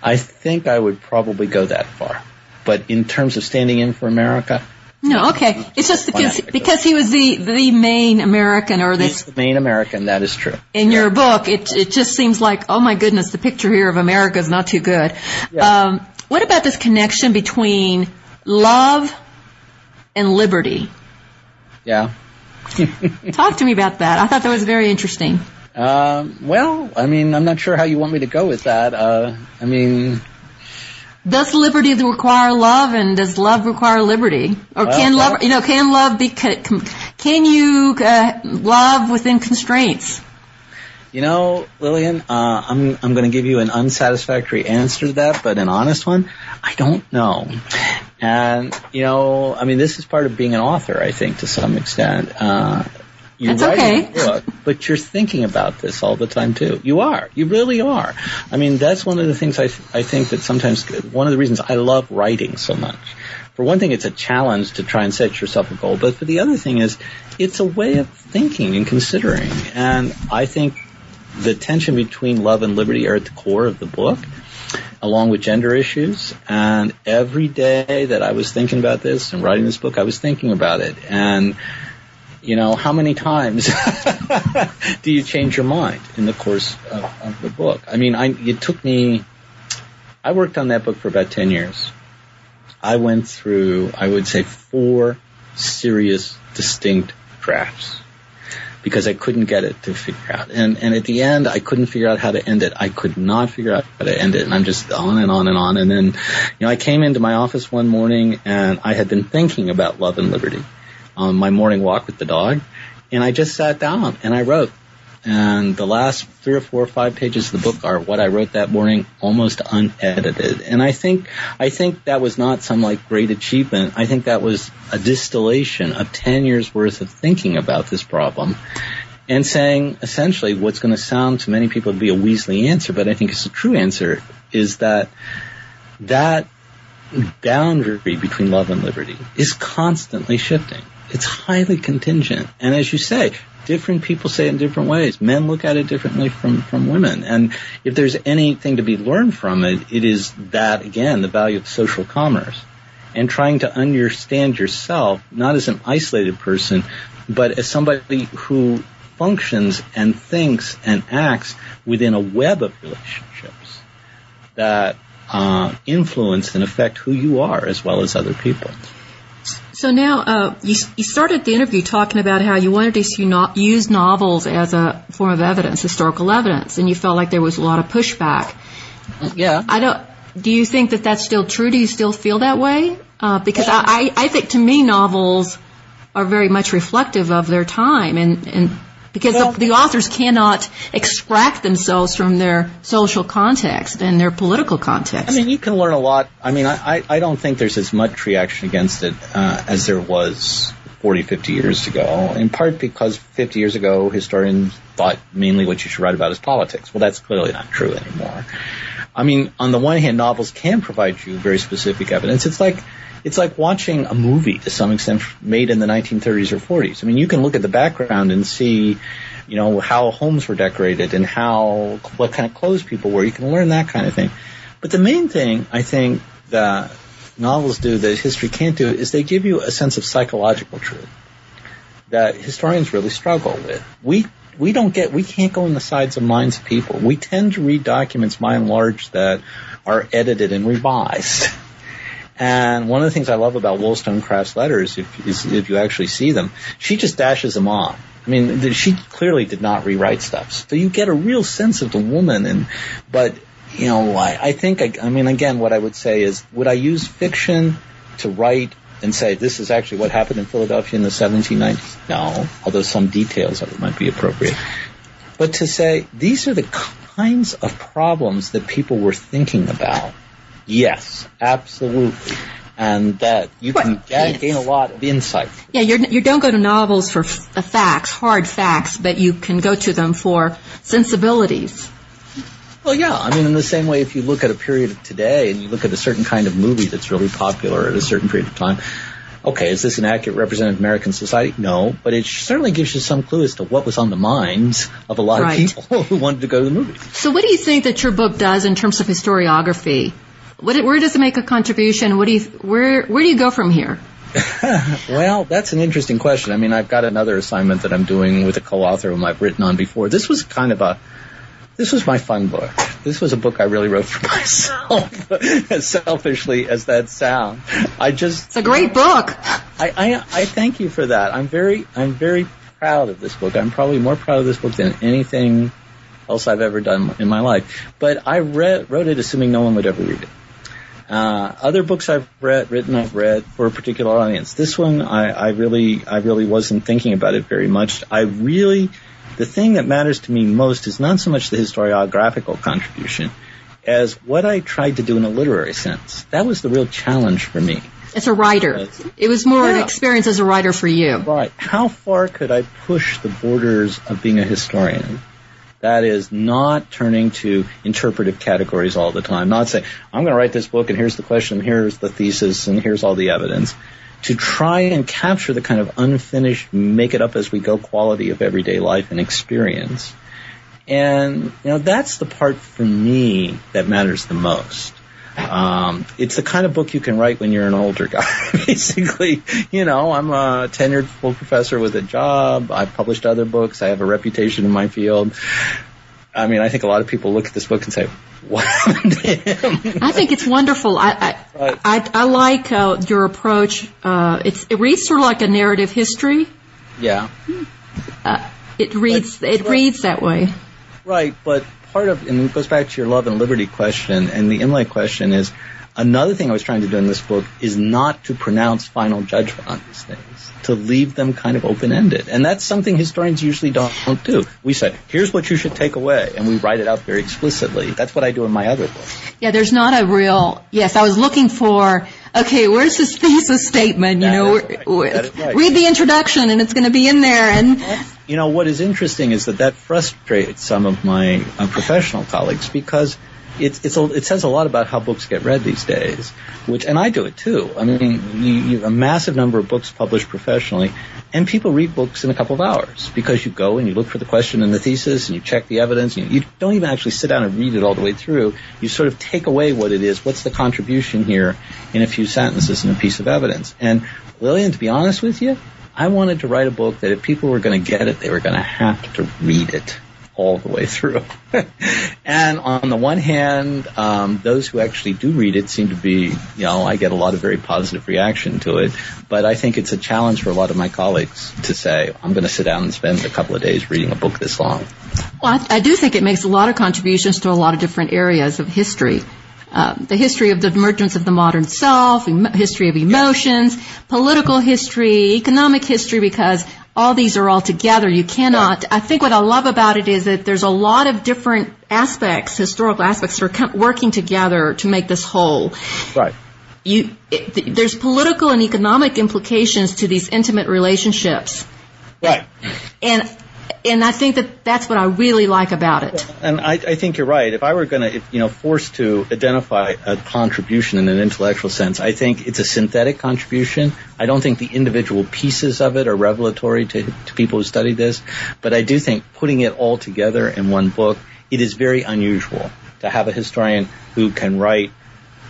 I think I would probably go that far. But in terms of standing in for America, no, okay. It's just because he was the main American, or this. He's the main American, that is true. In your book, it just seems like, oh my goodness, the picture here of America is not too good. Yeah. What about this connection between love and liberty? Yeah. Talk to me about that. I thought that was very interesting. I'm not sure how you want me to go with that. Does liberty require love, and does love require liberty? Or can you love within constraints? You know, Lillian, I'm going to give you an unsatisfactory answer to that, but an honest one. I don't know. And, you know, I mean, this is part of being an author, I think, to some extent. You're writing a book, but you're thinking about this all the time, too. You are. You really are. I mean, that's one of the things I think that sometimes – one of the reasons I love writing so much. For one thing, it's a challenge to try and set yourself a goal. But for the other thing is it's a way of thinking and considering. And I think the tension between love and liberty are at the core of the book, along with gender issues. And every day that I was thinking about this and writing this book, I was thinking about it. And – you know, how many times do you change your mind in the course of the book? I mean, I worked on that book for about 10 years. I went through, I would say, 4 serious, distinct drafts because I couldn't get it to figure out. And at the end, I couldn't figure out how to end it. I could not figure out how to end it. And I'm just on and on and on. And then, you know, I came into my office one morning and I had been thinking about love and liberty on my morning walk with the dog, and I just sat down and I wrote. And the last 3 or 4 or 5 pages of the book are what I wrote that morning, almost unedited. And I think that was not some like great achievement. I think that was a distillation of 10 years worth of thinking about this problem and saying essentially what's going to sound to many people to be a weaselly answer, but I think it's a true answer, is that boundary between love and liberty is constantly shifting. It's highly contingent. And as you say, different people say it in different ways. Men look at it differently from women. And if there's anything to be learned from it, it is that, again, the value of social commerce and trying to understand yourself, not as an isolated person, but as somebody who functions and thinks and acts within a web of relationships that influence and affect who you are as well as other people. So now you started the interview talking about how you wanted to use novels as a form of evidence, historical evidence, and you felt like there was a lot of pushback. Yeah. Do you think that that's still true? Do you still feel that way? Because yeah. I think to me novels are very much reflective of their time, and because the authors cannot extract themselves from their social context and their political context. I mean, you can learn a lot. I mean, I don't think there's as much reaction against it as there was 40, 50 years ago, in part because 50 years ago historians thought mainly what you should write about is politics. Well, that's clearly not true anymore. I mean, on the one hand, novels can provide you very specific evidence. It's like watching a movie to some extent made in the 1930s or 40s. I mean, you can look at the background and see, you know, how homes were decorated and how what kind of clothes people wore. You can learn that kind of thing. But the main thing I think that novels do that history can't do is they give you a sense of psychological truth that historians really struggle with. We can't go in the sides of minds of people. We tend to read documents by and large that are edited and revised. And one of the things I love about Wollstonecraft's letters, if you actually see them, she just dashes them on. I mean, she clearly did not rewrite stuff. So you get a real sense of the woman. But, you know, I think, what I would say is, would I use fiction to write and say this is actually what happened in Philadelphia in the 1790s? No, although some details of it might be appropriate. But to say these are the kinds of problems that people were thinking about. Yes, absolutely, and that you can gain a lot of insight. Yeah, you don't go to novels for facts, hard facts, but you can go to them for sensibilities. Well, yeah, I mean, in the same way, if you look at a period of today and you look at a certain kind of movie that's really popular at a certain period of time, okay, is this an accurate representative of American society? No, but it certainly gives you some clue as to what was on the minds of a lot of people who wanted to go to the movies. So what do you think that your book does in terms of historiography? Where does it make a contribution? Where do you go from here? Well, that's an interesting question. I mean, I've got another assignment that I'm doing with a co-author whom I've written on before. This was my fun book. This was a book I really wrote for myself, as selfishly as that sounds. It's a great book. I thank you for that. I'm very proud of this book. I'm probably more proud of this book than anything else I've ever done in my life. But I wrote it assuming no one would ever read it. Other books I've read for a particular audience. This one, I really wasn't thinking about it very much. The thing that matters to me most is not so much the historiographical contribution as what I tried to do in a literary sense. That was the real challenge for me. As a writer. It was more an experience as a writer for you. Right. How far could I push the borders of being a historian? That is, not turning to interpretive categories all the time. Not saying, I'm going to write this book, and here's the question, and here's the thesis, and here's all the evidence. To try and capture the kind of unfinished, make-it-up-as-we-go quality of everyday life and experience. And, that's the part for me that matters the most. It's the kind of book you can write when you're an older guy. Basically, I'm a tenured full professor with a job. I've published other books. I have a reputation in my field. I mean, I think a lot of people look at this book and say, "What happened to him?" I think it's wonderful. I like your approach. It reads sort of like a narrative history. Yeah. It reads that way. Right, but and it goes back to your love and liberty question, and the Imlay question is, another thing I was trying to do in this book is not to pronounce final judgment on these things, to leave them kind of open-ended. And that's something historians usually don't do. We say, here's what you should take away, and we write it out very explicitly. That's what I do in my other book. Yeah, there's not a real, I was looking for, okay, where's his thesis statement? Right. Read the introduction, and it's going to be in there. And what is interesting is that frustrates some of my professional colleagues, because it says a lot about how books get read these days, and I do it too. I mean, you a massive number of books published professionally, and people read books in a couple of hours because you go and you look for the question and the thesis and you check the evidence. And you don't even actually sit down and read it all the way through. You sort of take away what it is, what's the contribution here in a few sentences and a piece of evidence. And Lillian, to be honest with you, I wanted to write a book that if people were going to get it, they were going to have to read it all the way through. And on the one hand, those who actually do read it seem to be, I get a lot of very positive reaction to it. But I think it's a challenge for a lot of my colleagues to say, I'm going to sit down and spend a couple of days reading a book this long. Well, I do think it makes a lot of contributions to a lot of different areas of history. The history of the emergence of the modern self, history of emotions, political history, economic history, because all these are all together. You cannot. I think what I love about it is that there's a lot of different aspects, historical aspects, that are working together to make this whole. Right. There's political and economic implications to these intimate relationships. Right. And I think that's what I really like about it. And I think you're right. If I were going to, forced to identify a contribution in an intellectual sense, I think it's a synthetic contribution. I don't think the individual pieces of it are revelatory to people who study this, but I do think putting it all together in one book, it is very unusual to have a historian who can write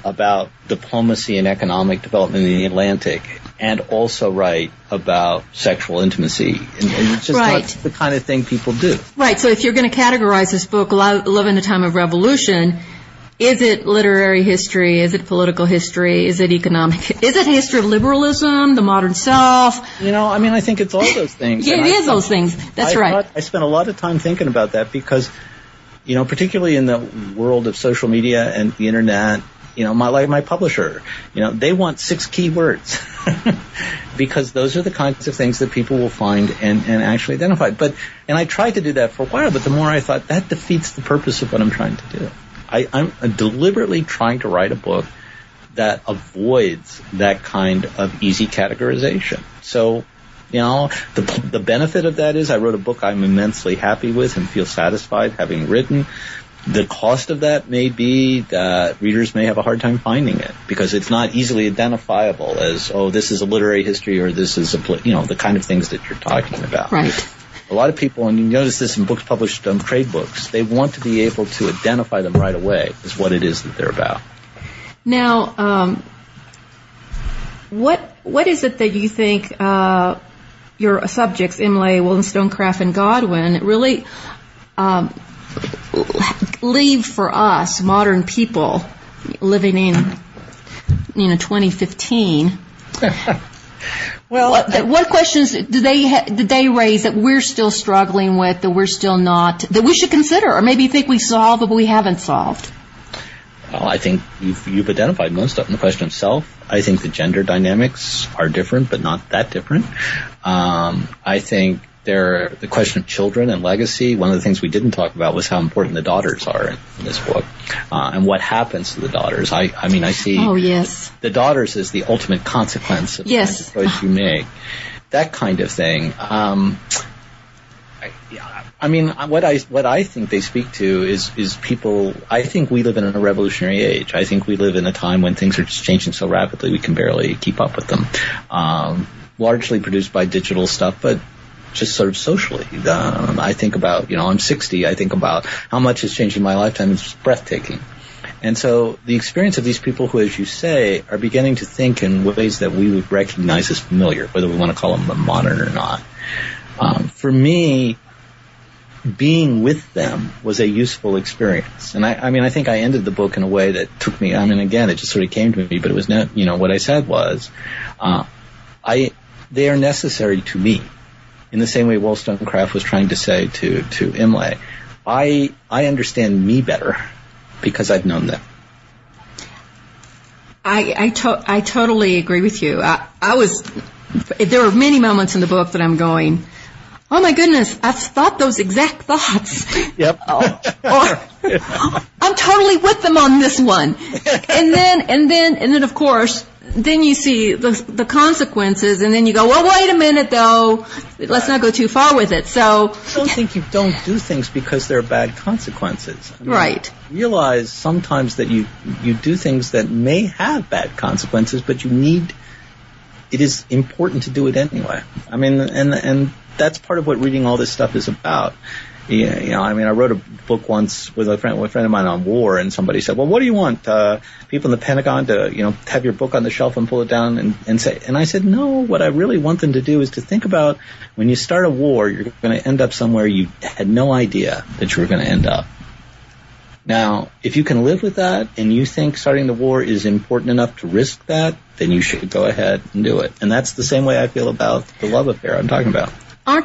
about diplomacy and economic development in the Atlantic, and also write about sexual intimacy. And it's just not the kind of thing people do. Right. So if you're going to categorize this book, Love in a Time of Revolution, is it literary history? Is it political history? Is it economic? Is it history of liberalism, the modern self? I think it's all those things. Yeah, it is those things. That's right. I spent a lot of time thinking about that because, particularly in the world of social media and the Internet, my publisher, they want 6 keywords because those are the kinds of things that people will find and actually identify. And I tried to do that for a while, but the more I thought, that defeats the purpose of what I'm trying to do. I'm deliberately trying to write a book that avoids that kind of easy categorization. So, the benefit of that is I wrote a book I'm immensely happy with and feel satisfied having written. The cost of that may be that readers may have a hard time finding it because it's not easily identifiable as, this is a literary history or this is the kind of things that you're talking about. Right. A lot of people, and you notice this in books published on trade books, they want to be able to identify them right away as what it is that they're about. Now, what is it that you think your subjects, Imlay, Wollstonecraft, and Godwin, really leave for us modern people living in 2015? Well, what questions do they raise that we're still struggling with, that we're still not, that we should consider, or maybe think we solve but we haven't solved? I think you've identified most of them. The question of self. I think the gender dynamics are different, but not that different. I think the question of children and legacy. One of the things we didn't talk about was how important the daughters are in this book, and what happens to the daughters. I see the daughters as the ultimate consequence of the kind of choice you make. That kind of thing. What I think they speak to is people. I think we live in a revolutionary age. I think we live in a time when things are just changing so rapidly we can barely keep up with them. Largely produced by digital stuff, but just sort of socially. I think about, I'm 60. I think about how much has changed in my lifetime. It's breathtaking. And so the experience of these people who, as you say, are beginning to think in ways that we would recognize as familiar, whether we want to call them modern or not. For me, being with them was a useful experience. And I think I ended the book in a way that took me, it just sort of came to me, but it was not, what I said was, they are necessary to me. In the same way Wollstonecraft was trying to say to Imlay, I understand me better because I've known them. I totally agree with you. There were many moments in the book that I'm going, oh my goodness, I've thought those exact thoughts. Yep. I'm totally with them on this one. And then of course, then you see the consequences, and then you go, well, wait a minute, though. Let's not go too far with it. So I don't think you don't do things because there are bad consequences. Right. Realize sometimes that you do things that may have bad consequences, but it is important to do it anyway. And that's part of what reading all this stuff is about. Yeah, I wrote a book once with a friend of mine on war, and somebody said, well, what do you want, people in the Pentagon to, have your book on the shelf and pull it down and say, and I said, no, what I really want them to do is to think about when you start a war, you're going to end up somewhere you had no idea that you were going to end up. Now, if you can live with that and you think starting the war is important enough to risk that, then you should go ahead and do it. And that's the same way I feel about the love affair I'm talking about.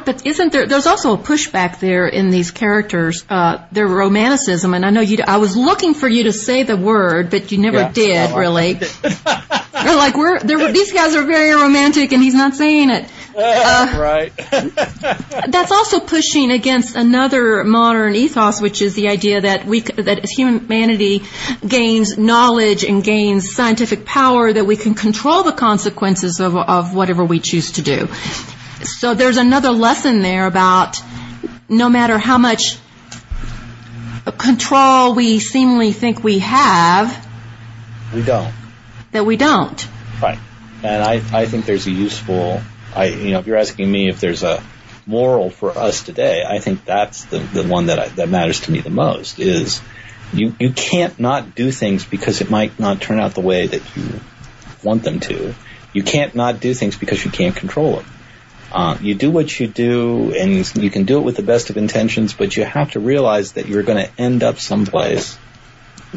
But isn't there? There's also a pushback there in these characters, their romanticism. And I know I was looking for you to say the word, but you never did, really. They're like, these guys are very romantic, and he's not saying it. Right. That's also pushing against another modern ethos, which is the idea that that humanity gains knowledge and gains scientific power, that we can control the consequences of whatever we choose to do. So there's another lesson there about no matter how much control we seemingly think we have, we don't. That we don't. Right. And I think there's a useful, if you're asking me if there's a moral for us today, I think that's the one that matters to me the most is you can't not do things because it might not turn out the way that you want them to. You can't not do things because you can't control them. You do what you do, and you can do it with the best of intentions, but you have to realize that you're going to end up someplace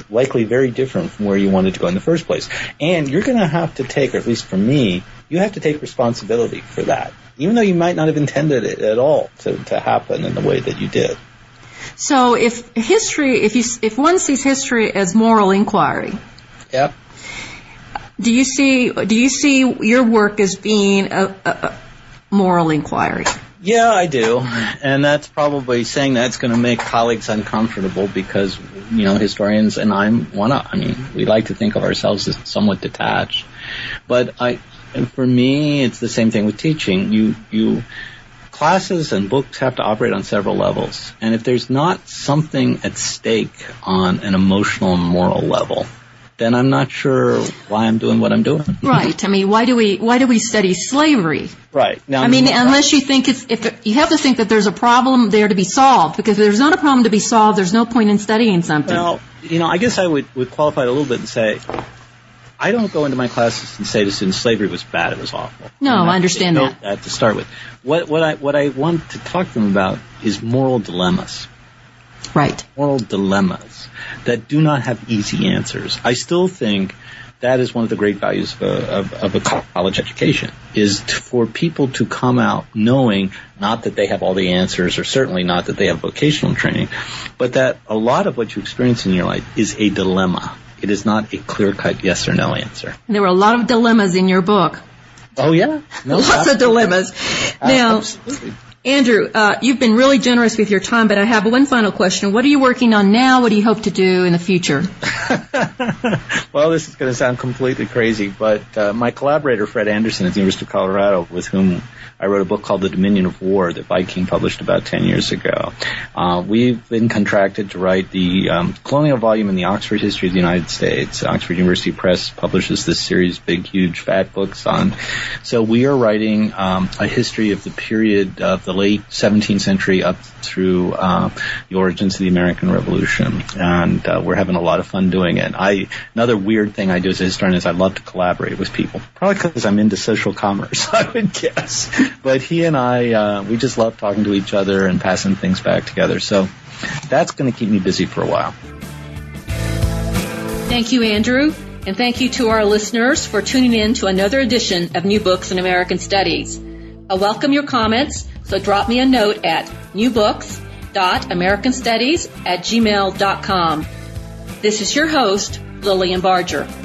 likely very different from where you wanted to go in the first place. And you're going to have to take, or at least for me, you have to take responsibility for that, even though you might not have intended it at all to happen in the way that you did. So if history, if one sees history as moral inquiry. Yeah. Do you see your work as being a moral inquiry? Yeah, I do. And that's probably saying that's going to make colleagues uncomfortable because, historians, and we like to think of ourselves as somewhat detached. But for me, it's the same thing with teaching. You classes and books have to operate on several levels. And if there's not something at stake on an emotional and moral level, then I'm not sure why I'm doing what I'm doing. Right. Why do we study slavery? Right. Now, unless you think you have to think that there's a problem there to be solved, because if there's not a problem to be solved, there's no point in studying something. Well, I guess I would qualify it a little bit and say, I don't go into my classes and say to students, slavery was bad, it was awful. No, I understand that to start with. What I want to talk to them about is moral dilemmas. Right. Moral dilemmas that do not have easy answers. I still think that is one of the great values of a college education, is for people to come out knowing not that they have all the answers, or certainly not that they have vocational training, but that a lot of what you experience in your life is a dilemma. It is not a clear-cut yes or no answer. And there were a lot of dilemmas in your book. Oh, yeah. No, lots of dilemmas. Now, absolutely. Andrew, you've been really generous with your time, but I have one final question. What are you working on now? What do you hope to do in the future? Well, this is going to sound completely crazy, but my collaborator, Fred Anderson, at the University of Colorado, with whom I wrote a book called The Dominion of War that Viking published about 10 years ago. We've been contracted to write the colonial volume in the Oxford History of the United States. Oxford University Press publishes this series, big, huge, fat books on. So we are writing a history of the period of the late 17th century up through the origins of the American Revolution. And we're having a lot of fun doing it. Another weird thing I do as a historian is I love to collaborate with people. Probably because I'm into social commerce, I would guess. But he and I, we just love talking to each other and passing things back together. So that's going to keep me busy for a while. Thank you, Andrew. And thank you to our listeners for tuning in to another edition of New Books in American Studies. I welcome your comments, so drop me a note at newbooks.americanstudies@gmail.com. This is your host, Lillian Barger.